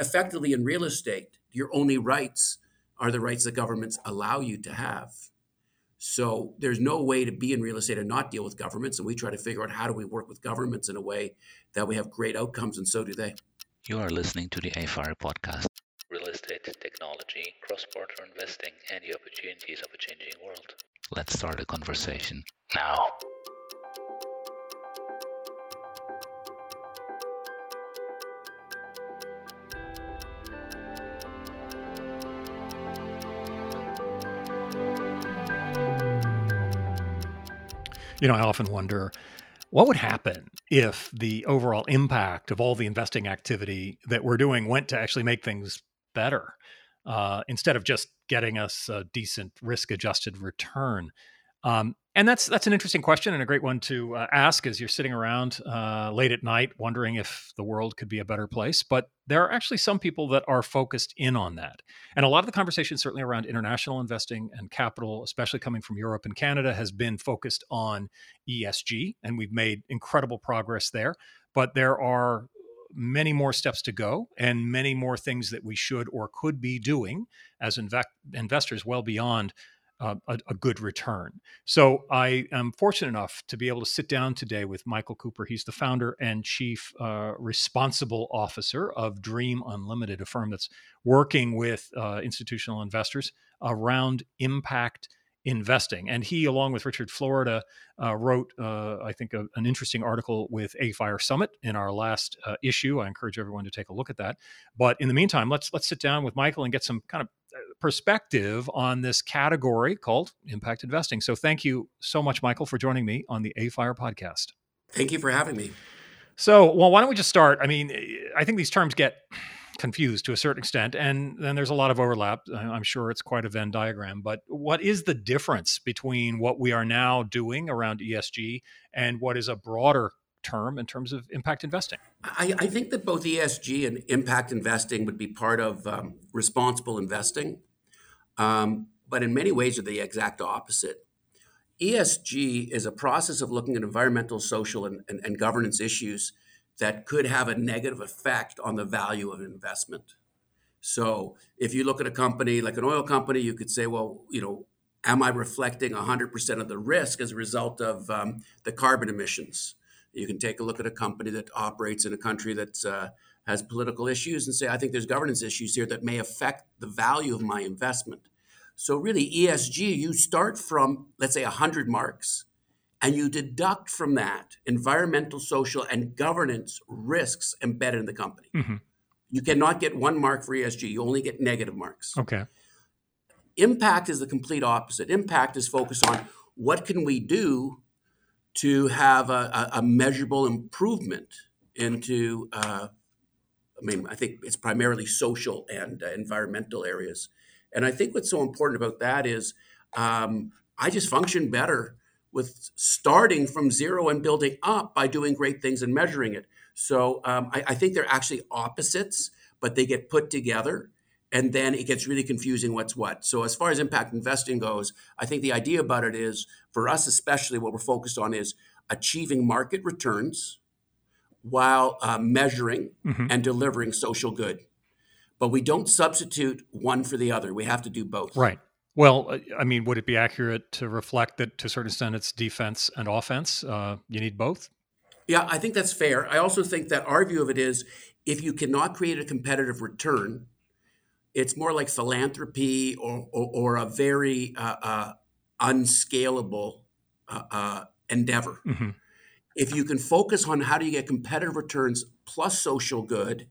Effectively, in real estate, your only rights are the rights that governments allow you to have. So there's no way to be in real estate and not deal with governments. And we try to figure out how do we work with governments in a way that we have great outcomes, and so do they. You are listening to the AFIRE podcast. Real estate, technology, cross-border investing, and the opportunities of a changing world. Let's start a conversation now. You know, I often wonder, what would happen if the overall impact of all the investing activity that we're doing went to actually make things better, instead of just getting us a decent risk-adjusted return? And that's an interesting question and a great one to ask as you're sitting around late at night wondering if the world could be a better place. But there are actually some people that are focused in on that. And a lot of the conversation, certainly around international investing and capital, especially coming from Europe and Canada, has been focused on ESG. And we've made incredible progress there. But there are many more steps to go and many more things that we should or could be doing as investors well beyond a good return. So I am fortunate enough to be able to sit down today with Michael Cooper. He's the founder and chief responsible officer of Dream Unlimited, a firm that's working with institutional investors around impact investing. And he, along with Richard Florida, wrote, I think, an interesting article with AFIRE Summit in our last issue. I encourage everyone to take a look at that. But in the meantime, let's sit down with Michael and get some kind of perspective on this category called impact investing. So thank you so much, Michael, for joining me on the AFIRE podcast. Thank you for having me. So, well, why don't we just start? I mean, I think these terms get confused to a certain extent, and then there's a lot of overlap. I'm sure it's quite a Venn diagram, but what is the difference between what we are now doing around ESG and what is a broader term in terms of impact investing? I think that both ESG and impact investing would be part of responsible investing, but in many ways are the exact opposite. ESG is a process of looking at environmental, social, and governance issues that could have a negative effect on the value of an investment. So if you look at a company like an oil company, you could say, well, you know, am I reflecting 100% of the risk as a result of the carbon emissions? You can take a look at a company that operates in a country that has political issues and say, I think there's governance issues here that may affect the value of my investment. So really ESG, you start from, let's say, 100 marks, and you deduct from that environmental, social, and governance risks embedded in the company. Mm-hmm. You cannot get 1 mark for ESG. You only get negative marks. Okay. Impact is the complete opposite. Impact is focused on what can we do to have a measurable improvement into, I think it's primarily social and environmental areas. And I think what's so important about that is I just function better with starting from zero and building up by doing great things and measuring it. So I think they're actually opposites, but they get put together. And then it gets really confusing what's what. So as far as impact investing goes, I think the idea about it is, for us especially, what we're focused on is achieving market returns while measuring and delivering social good. But we don't substitute one for the other. We have to do both. Right. Well, I mean, would it be accurate to reflect that to a certain extent it's defense and offense? You need both? Yeah, I think that's fair. I also think that our view of it is if you cannot create a competitive return, it's more like philanthropy or a very unscalable endeavor. Mm-hmm. If you can focus on how do you get competitive returns plus social good,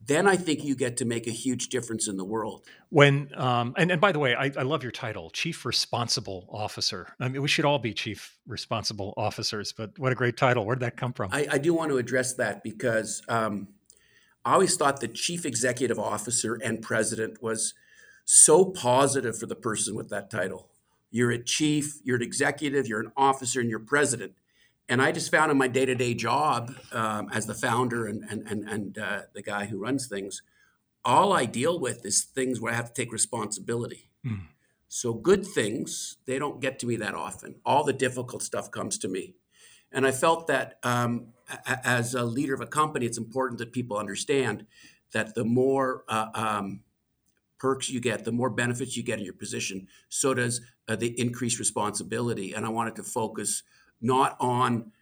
then I think you get to make a huge difference in the world. When and by the way, I love your title, Chief Responsible Officer. I mean, we should all be Chief Responsible Officers, but what a great title. Where did that come from? I do want to address that because I always thought the chief executive officer and president was so positive for the person with that title. You're a chief, you're an executive, you're an officer, and you're president. And I just found in my day-to-day job as the founder and the guy who runs things, all I deal with is things where I have to take responsibility. Mm. So good things, they don't get to me that often. All the difficult stuff comes to me. And I felt that as a leader of a company, it's important that people understand that the more perks you get, the more benefits you get in your position, so does the increased responsibility. And I wanted to focus not on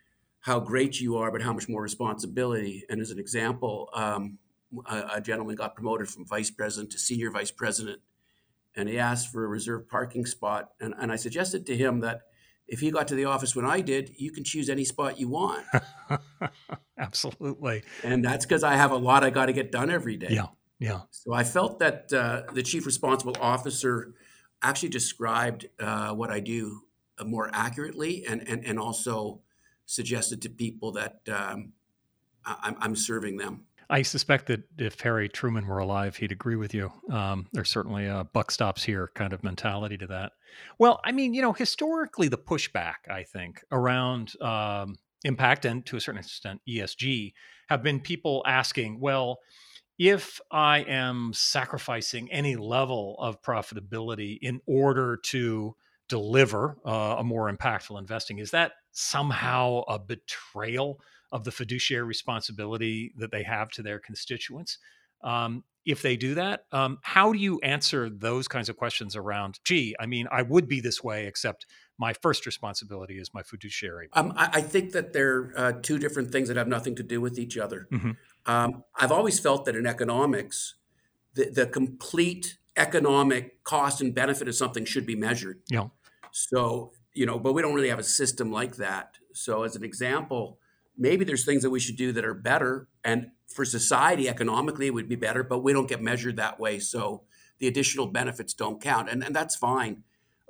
how great you are, but how much more responsibility. And as an example, a gentleman got promoted from vice president to senior vice president, and he asked for a reserved parking spot. And I suggested to him that if he got to the office when I did, you can choose any spot you want. Absolutely. And that's because I have a lot I got to get done every day. Yeah, yeah. So I felt that the chief responsible officer actually described what I do more accurately, and also suggested to people that I'm serving them. I suspect that if Harry Truman were alive, he'd agree with you. There's certainly a buck stops here kind of mentality to that. Well, I mean, you know, historically, the pushback, I think, around impact and to a certain extent ESG have been people asking, well, if I am sacrificing any level of profitability in order to deliver a more impactful investing, is that somehow a betrayal of the fiduciary responsibility that they have to their constituents? If they do that, how do you answer those kinds of questions around, gee, I mean, I would be this way, except my first responsibility is my fiduciary? I think that they're two different things that have nothing to do with each other. Mm-hmm. I've always felt that in economics, the complete economic cost and benefit of something should be measured. Yeah. So, you know, but we don't really have a system like that. So as an example, maybe there's things that we should do that are better, and for society, economically, it would be better, but we don't get measured that way. So the additional benefits don't count, and that's fine.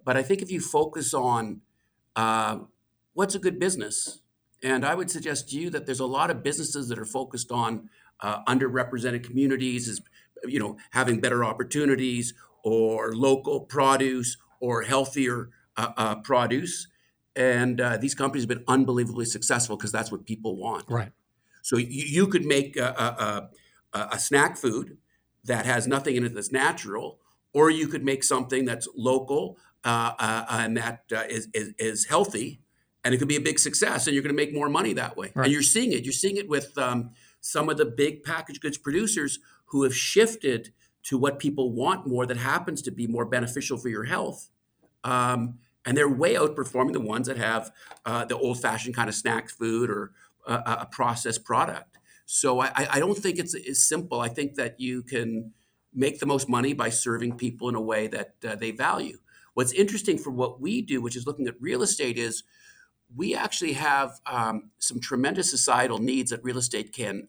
But I think if you focus on what's a good business, and I would suggest to you that there's a lot of businesses that are focused on underrepresented communities, as, you know, having better opportunities or local produce or healthier produce. And these companies have been unbelievably successful because that's what people want. Right. So you could make a snack food that has nothing in it that's natural, or you could make something that's local and that is healthy, and it could be a big success, and you're going to make more money that way. Right. And you're seeing it. You're seeing it with some of the big packaged goods producers who have shifted to what people want more that happens to be more beneficial for your health. And they're way outperforming the ones that have the old-fashioned kind of snack food or a processed product. So I don't think it's simple. I think that you can make the most money by serving people in a way that they value. What's interesting for what we do, which is looking at real estate, is we actually have some tremendous societal needs that real estate can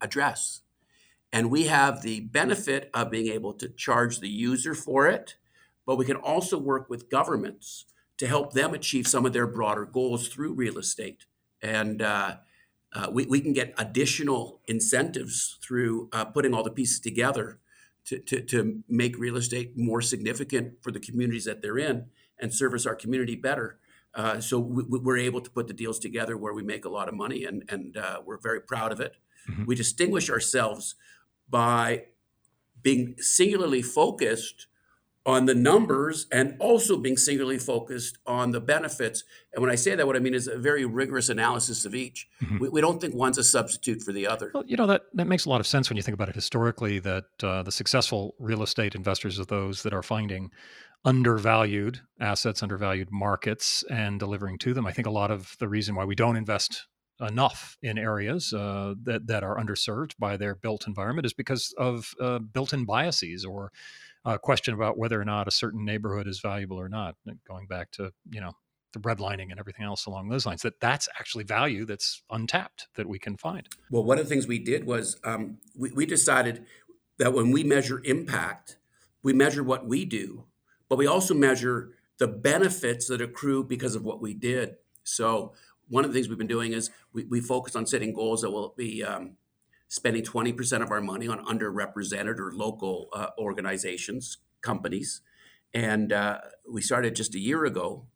address. And we have the benefit of being able to charge the user for it, but we can also work with governments to help them achieve some of their broader goals through real estate. And we can get additional incentives through putting all the pieces together to make real estate more significant for the communities that they're in and service our community better. So we're able to put the deals together where we make a lot of money, and we're very proud of it. Mm-hmm. We distinguish ourselves by being singularly focused on the numbers and also being singularly focused on the benefits. And when I say that, what I mean is a very rigorous analysis of each. Mm-hmm. We don't think one's a substitute for the other. Well, you know, that makes a lot of sense when you think about it historically, that the successful real estate investors are those that are finding undervalued assets, undervalued markets, and delivering to them. I think a lot of the reason why we don't invest enough in areas that are underserved by their built environment is because of built-in biases or a question about whether or not a certain neighborhood is valuable or not, going back to, you know, the redlining and everything else along those lines, that's actually value that's untapped that we can find. Well, one of the things we did was we decided that when we measure impact, we measure what we do, but we also measure the benefits that accrue because of what we did. So one of the things we've been doing is we focus on setting goals that will be spending 20% of our money on underrepresented or local organizations, companies. And we started just a year ago.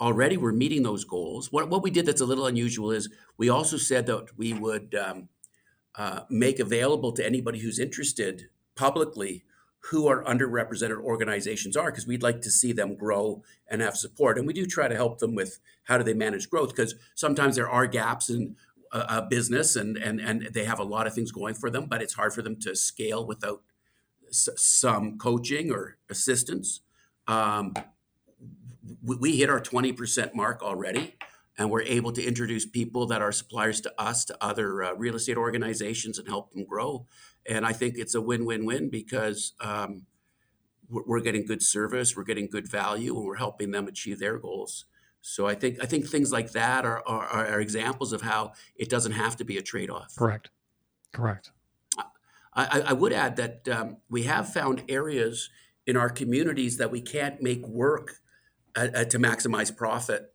Already we're meeting those goals. What we did that's a little unusual is we also said that we would make available to anybody who's interested publicly who our underrepresented organizations are, because we'd like to see them grow and have support. And we do try to help them with how do they manage growth, because sometimes there are gaps in business, and they have a lot of things going for them, but it's hard for them to scale without some coaching or assistance. We hit our 20% mark already, and we're able to introduce people that are suppliers to us to other real estate organizations and help them grow. And I think it's a win-win-win because we're getting good service, we're getting good value, and we're helping them achieve their goals. So I think things like that are examples of how it doesn't have to be a trade-off. Correct. I would add that we have found areas in our communities that we can't make work to maximize profit.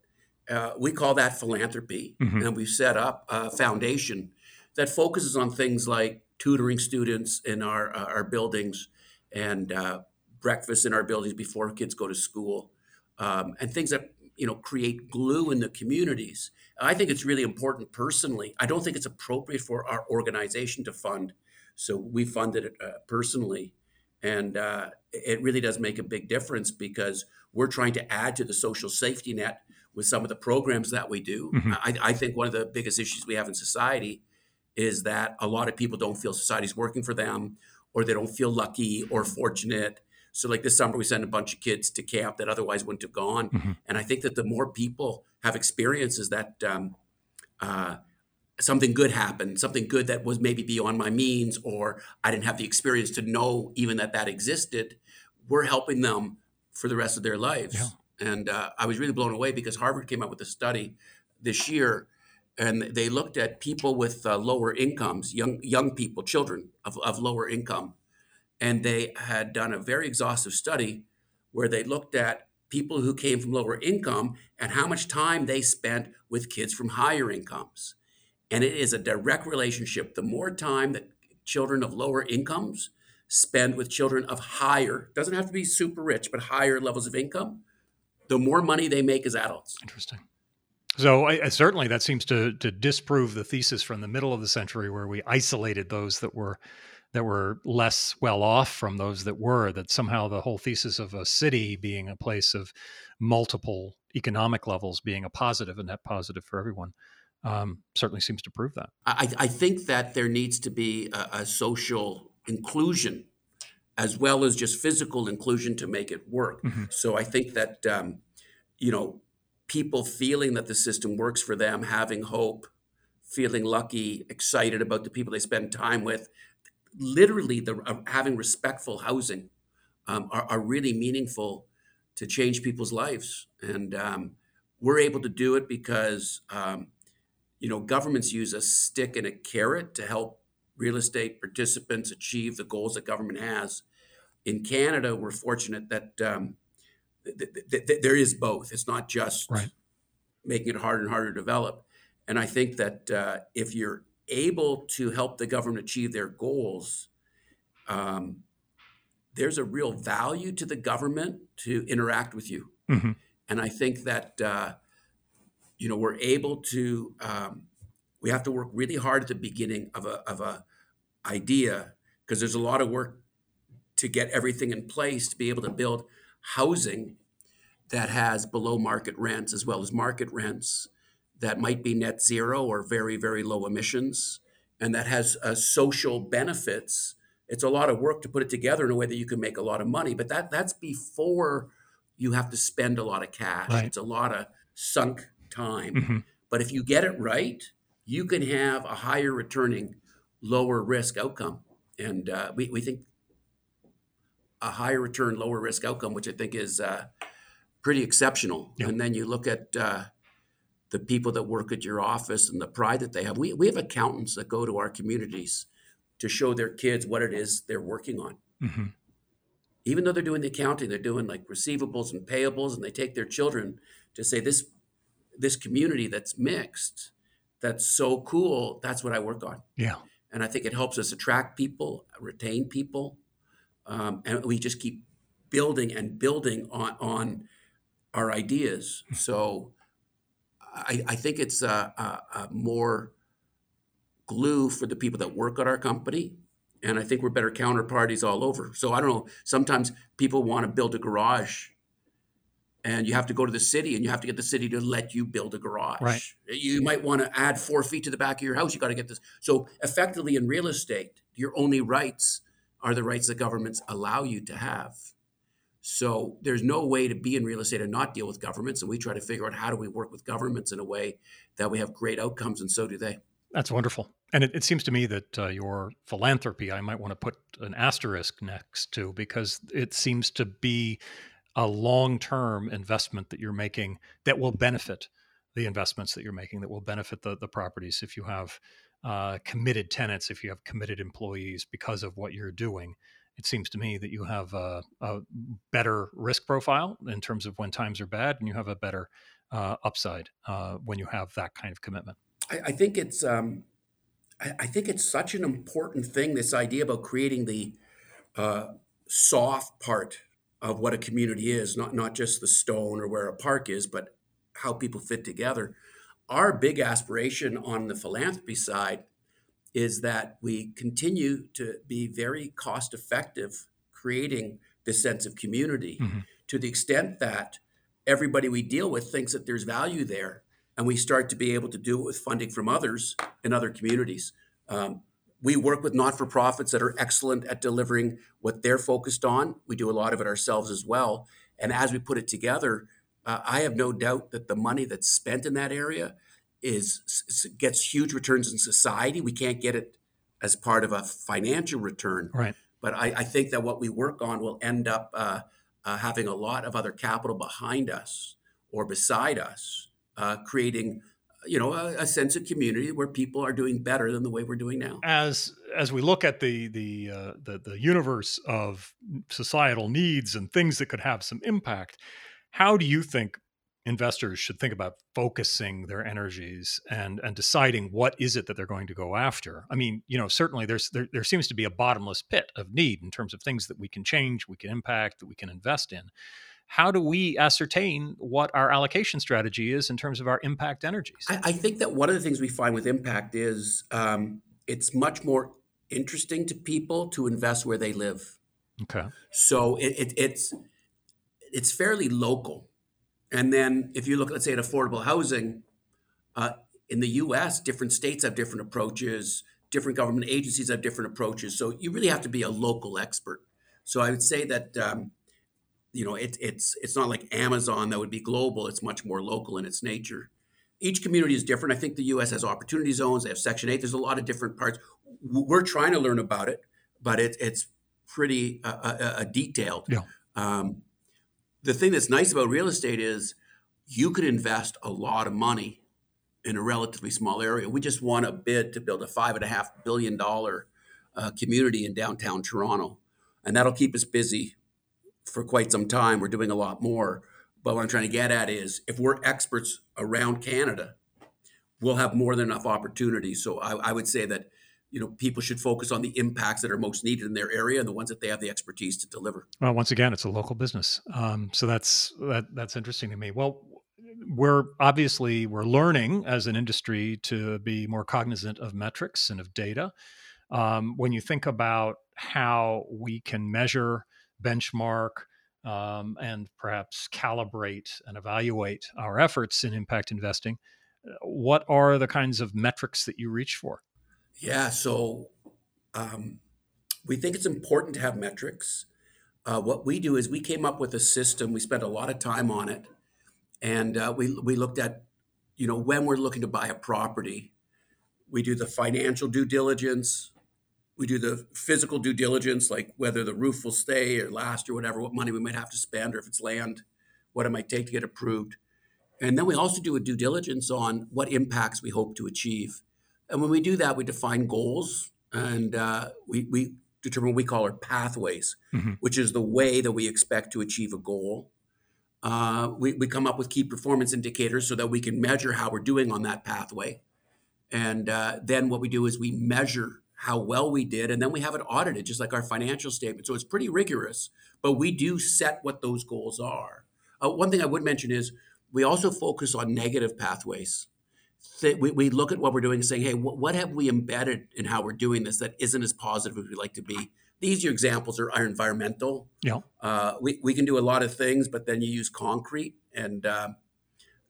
We call that philanthropy. Mm-hmm. And we've set up a foundation that focuses on things like tutoring students in our buildings and breakfast in our buildings before kids go to school, and things that, create glue in the communities. I think it's really important personally. I don't think it's appropriate for our organization to fund. So we funded it personally. And it really does make a big difference because we're trying to add to the social safety net with some of the programs that we do. Mm-hmm. I think one of the biggest issues we have in society is that a lot of people don't feel society's working for them, or they don't feel lucky or fortunate. So like this summer, we sent a bunch of kids to camp that otherwise wouldn't have gone. Mm-hmm. And I think that the more people have experiences that something good happened, something good that was maybe beyond my means, or I didn't have the experience to know even that existed, we're helping them for the rest of their lives. Yeah. And I was really blown away because Harvard came out with a study this year, and they looked at people with lower incomes, young people, children of lower income. And they had done a very exhaustive study where they looked at people who came from lower income and how much time they spent with kids from higher incomes. And it is a direct relationship. The more time that children of lower incomes spend with children of higher, doesn't have to be super rich, but higher levels of income, the more money they make as adults. Interesting. So certainly that seems to disprove the thesis from the middle of the century where we isolated those that were less well off from those that were, that somehow the whole thesis of a city being a place of multiple economic levels being a positive, a net positive for everyone. Certainly seems to prove that. I think that there needs to be a social inclusion as well as just physical inclusion to make it work. Mm-hmm. So I think that, people feeling that the system works for them, having hope, feeling lucky, excited about the people they spend time with, literally having respectful housing are really meaningful to change people's lives. And we're able to do it because governments use a stick and a carrot to help real estate participants achieve the goals that government has. In Canada, we're fortunate that there is both. It's not just making it harder and harder to develop. And I think that if you're able to help the government achieve their goals, there's a real value to the government to interact with you. Mm-hmm. And I think that... we're able to, we have to work really hard at the beginning of a idea because there's a lot of work to get everything in place to be able to build housing that has below market rents as well as market rents that might be net zero or very, very low emissions. And that has social benefits. It's a lot of work to put it together in a way that you can make a lot of money, but that's before you have to spend a lot of cash. Right. It's a lot of sunk time. Mm-hmm. But if you get it right, you can have a higher returning, lower risk outcome. And we think a higher return, lower risk outcome, which I think is pretty exceptional. Yep. And then you look at the people that work at your office and the pride that they have. We have accountants that go to our communities to show their kids what it is they're working on. Mm-hmm. Even though they're doing the accounting, they're doing like receivables and payables, and they take their children to say this community that's mixed, that's so cool, that's what I work on. Yeah. And I think it helps us attract people, retain people. And we just keep building and building on our ideas. So I think it's a more glue for the people that work at our company. And I think we're better counterparties all over. So I don't know, sometimes people want to build a garage and you have to go to the city and you have to get the city to let you build a garage. Right. You might want to add 4 feet to the back of your house. You got to get this. So effectively in real estate, your only rights are the rights that governments allow you to have. So there's no way to be in real estate and not deal with governments. And we try to figure out how do we work with governments in a way that we have great outcomes, and so do they. That's wonderful. And it seems to me that your philanthropy, I might want to put an asterisk next to, because it seems to be a long-term investment that you're making that will benefit the investments that you're making, that will benefit the properties if you have committed tenants, if you have committed employees because of what you're doing. It seems to me that you have a better risk profile in terms of when times are bad, and you have a better upside when you have that kind of commitment. I think it's such an important thing, this idea about creating the soft part of what a community is, not just the stone or where a park is, but how people fit together. Our big aspiration on the philanthropy side is that we continue to be very cost effective creating this sense of community, mm-hmm. to the extent that everybody we deal with thinks that there's value there, and we start to be able to do it with funding from others in other communities. We work with not-for-profits that are excellent at delivering what they're focused on. We do a lot of it ourselves as well. And as we put it together, I have no doubt that the money that's spent in that area gets huge returns in society. We can't get it as part of a financial return. Right. But I think that what we work on will end up having a lot of other capital behind us or beside us, creating a sense of community where people are doing better than the way we're doing now. As we look at the universe of societal needs and things that could have some impact, how do you think investors should think about focusing their energies and deciding what is it that they're going to go after? I mean, certainly there seems to be a bottomless pit of need in terms of things that we can change, we can impact, that we can invest in. How do we ascertain what our allocation strategy is in terms of our impact energies? I think that one of the things we find with impact is it's much more interesting to people to invest where they live. Okay. So it's fairly local. And then if you look, let's say, at affordable housing, in the U.S., different states have different approaches, different government agencies have different approaches. So you really have to be a local expert. So I would say that... it's not like Amazon that would be global. It's much more local in its nature. Each community is different. I think the U.S. has opportunity zones. They have Section 8. There's a lot of different parts. We're trying to learn about it, but it's pretty detailed. Yeah. The thing that's nice about real estate is you could invest a lot of money in a relatively small area. We just won a bid to build a $5.5 billion community in downtown Toronto, and that'll keep us busy for quite some time. We're doing a lot more. But what I'm trying to get at is if we're experts around Canada, we'll have more than enough opportunities. So I would say that, people should focus on the impacts that are most needed in their area and the ones that they have the expertise to deliver. Well, once again, it's a local business. So that's interesting to me. Well, we're learning as an industry to be more cognizant of metrics and of data. When you think about how we can measure, benchmark, and perhaps calibrate and evaluate our efforts in impact investing, what are the kinds of metrics that you reach for? Yeah, so we think it's important to have metrics. What we do is we came up with a system. We spent a lot of time on it, and we looked at, when we're looking to buy a property, we do the financial due diligence. We do the physical due diligence, like whether the roof will stay or last or whatever, what money we might have to spend, or if it's land, what it might take to get approved. And then we also do a due diligence on what impacts we hope to achieve. And when we do that, we define goals, and we determine what we call our pathways, mm-hmm. which is the way that we expect to achieve a goal. We come up with key performance indicators so that we can measure how we're doing on that pathway. And then what we do is we measure how well we did, and then we have it audited, just like our financial statement. So it's pretty rigorous, but we do set what those goals are. One thing I would mention is we also focus on negative pathways. We look at what we're doing, saying, hey, what have we embedded in how we're doing this that isn't as positive as we'd like to be? These examples are environmental. Yeah. We can do a lot of things, but then you use concrete, and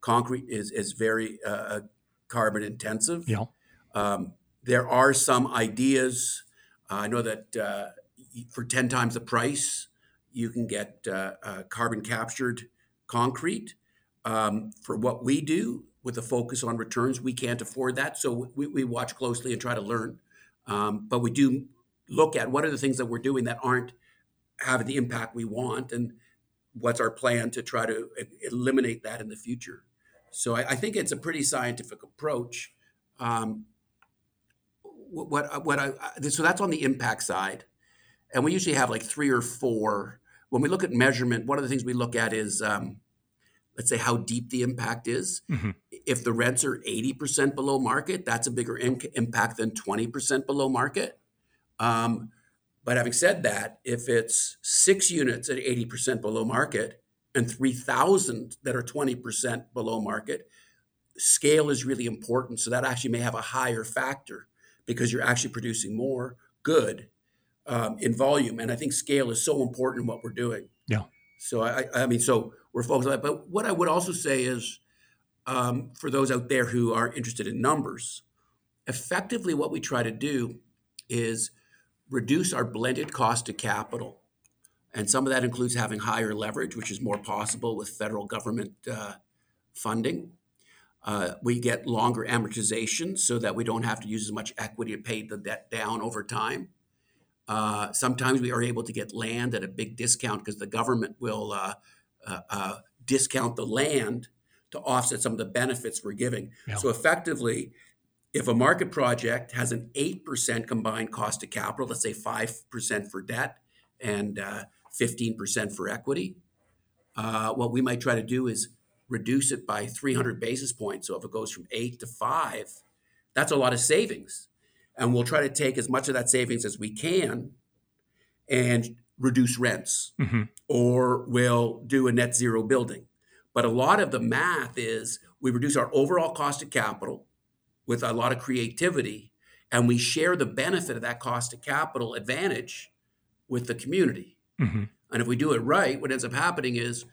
concrete is very carbon intensive. Yeah. There are some ideas. I know that for 10 times the price, you can get carbon captured concrete. For what we do with a focus on returns, we can't afford that. So we watch closely and try to learn. But we do look at what are the things that we're doing that aren't having the impact we want, and what's our plan to try to eliminate that in the future. So I think it's a pretty scientific approach. So that's on the impact side. And we usually have like three or four. When we look at measurement, one of the things we look at is, let's say, how deep the impact is. Mm-hmm. If the rents are 80% below market, that's a bigger impact than 20% below market. But having said that, if it's 6 units at 80% below market and 3,000 that are 20% below market, scale is really important. So that actually may have a higher factor because you're actually producing more good in volume. And I think scale is so important in what we're doing. Yeah. So I mean, so we're focused on that. But what I would also say is for those out there who are interested in numbers, effectively what we try to do is reduce our blended cost to capital. And some of that includes having higher leverage, which is more possible with federal government funding. We get longer amortization so that we don't have to use as much equity to pay the debt down over time. Sometimes we are able to get land at a big discount because the government will discount the land to offset some of the benefits we're giving. Yeah. So effectively, if a market project has an 8% combined cost of capital, let's say 5% for debt and 15% for equity, what we might try to do is reduce it by 300 basis points. So if it goes from 8 to 5, that's a lot of savings. And we'll try to take as much of that savings as we can and reduce rents, mm-hmm. or we'll do a net zero building. But a lot of the math is we reduce our overall cost of capital with a lot of creativity, and we share the benefit of that cost of capital advantage with the community. Mm-hmm. And if we do it right, what ends up happening is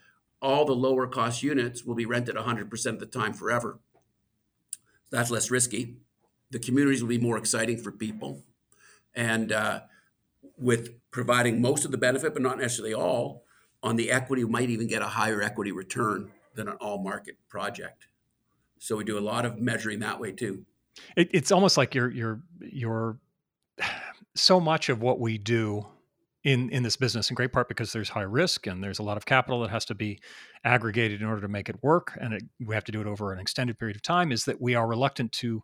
all the lower cost units will be rented 100% of the time forever. That's less risky. The communities will be more exciting for people. And with providing most of the benefit, but not necessarily all, on the equity, we might even get a higher equity return than an all market project. So we do a lot of measuring that way too. It's almost like you're so much of what we do in this business, in great part because there's high risk and there's a lot of capital that has to be aggregated in order to make it work, and we have to do it over an extended period of time, is that we are reluctant to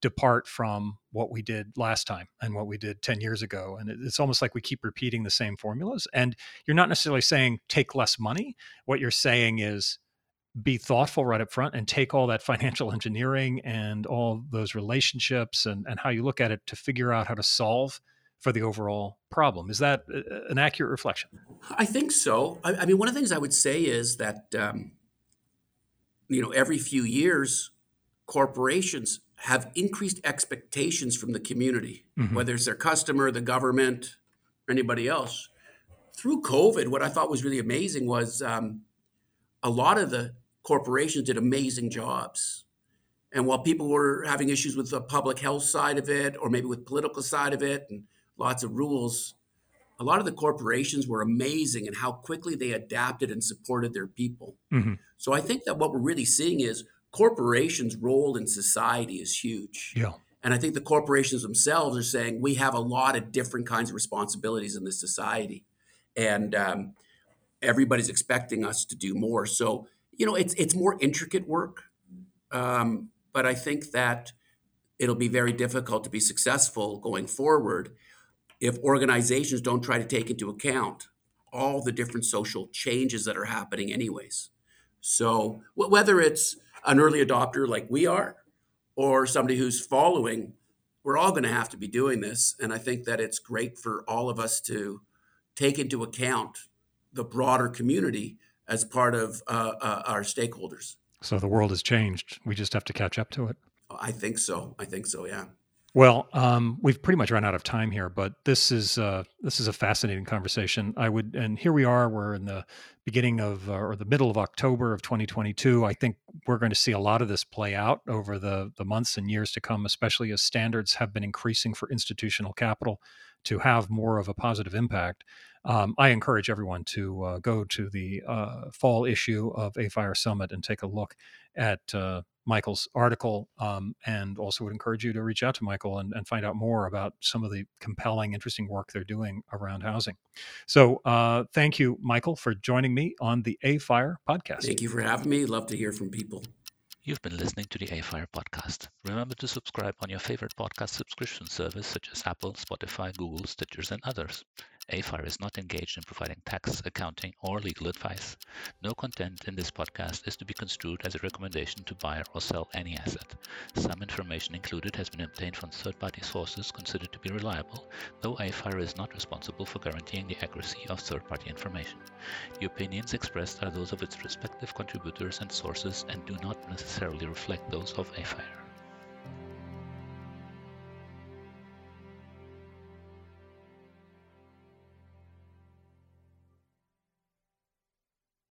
depart from what we did last time and what we did 10 years ago. And it's almost like we keep repeating the same formulas. And you're not necessarily saying take less money. What you're saying is be thoughtful right up front and take all that financial engineering and all those relationships and how you look at it to figure out how to solve for the overall problem. Is that an accurate reflection? I think so. I mean, one of the things I would say is that, every few years, corporations have increased expectations from the community, mm-hmm. whether it's their customer, the government, or anybody else. Through COVID, what I thought was really amazing was a lot of the corporations did amazing jobs. And while people were having issues with the public health side of it, or maybe with political side of it, and lots of rules, a lot of the corporations were amazing in how quickly they adapted and supported their people. Mm-hmm. So I think that what we're really seeing is corporations' role in society is huge. Yeah. And I think the corporations themselves are saying, we have a lot of different kinds of responsibilities in this society. And everybody's expecting us to do more. So, it's more intricate work. But I think that it'll be very difficult to be successful going forward if organizations don't try to take into account all the different social changes that are happening anyways. So whether it's an early adopter like we are or somebody who's following, we're all going to have to be doing this. And I think that it's great for all of us to take into account the broader community as part of our stakeholders. So the world has changed. We just have to catch up to it. I think so. Yeah. Well, we've pretty much run out of time here, but this is a fascinating conversation. And here we are. We're in the beginning of or the middle of October of 2022. I think we're going to see a lot of this play out over the months and years to come, especially as standards have been increasing for institutional capital to have more of a positive impact. I encourage everyone to go to the fall issue of AFIRE Summit and take a look at Michael's article, and also would encourage you to reach out to Michael and find out more about some of the compelling, interesting work they're doing around housing. So thank you, Michael, for joining me on the AFIRE podcast. Thank you for having me. Love to hear from people. You've been listening to the AFIRE podcast. Remember to subscribe on your favorite podcast subscription service, such as Apple, Spotify, Google, Stitchers, and others. AFIRE is not engaged in providing tax, accounting, or legal advice. No content in this podcast is to be construed as a recommendation to buy or sell any asset. Some information included has been obtained from third-party sources considered to be reliable, though AFIRE is not responsible for guaranteeing the accuracy of third-party information. The opinions expressed are those of its respective contributors and sources and do not necessarily reflect those of AFIRE.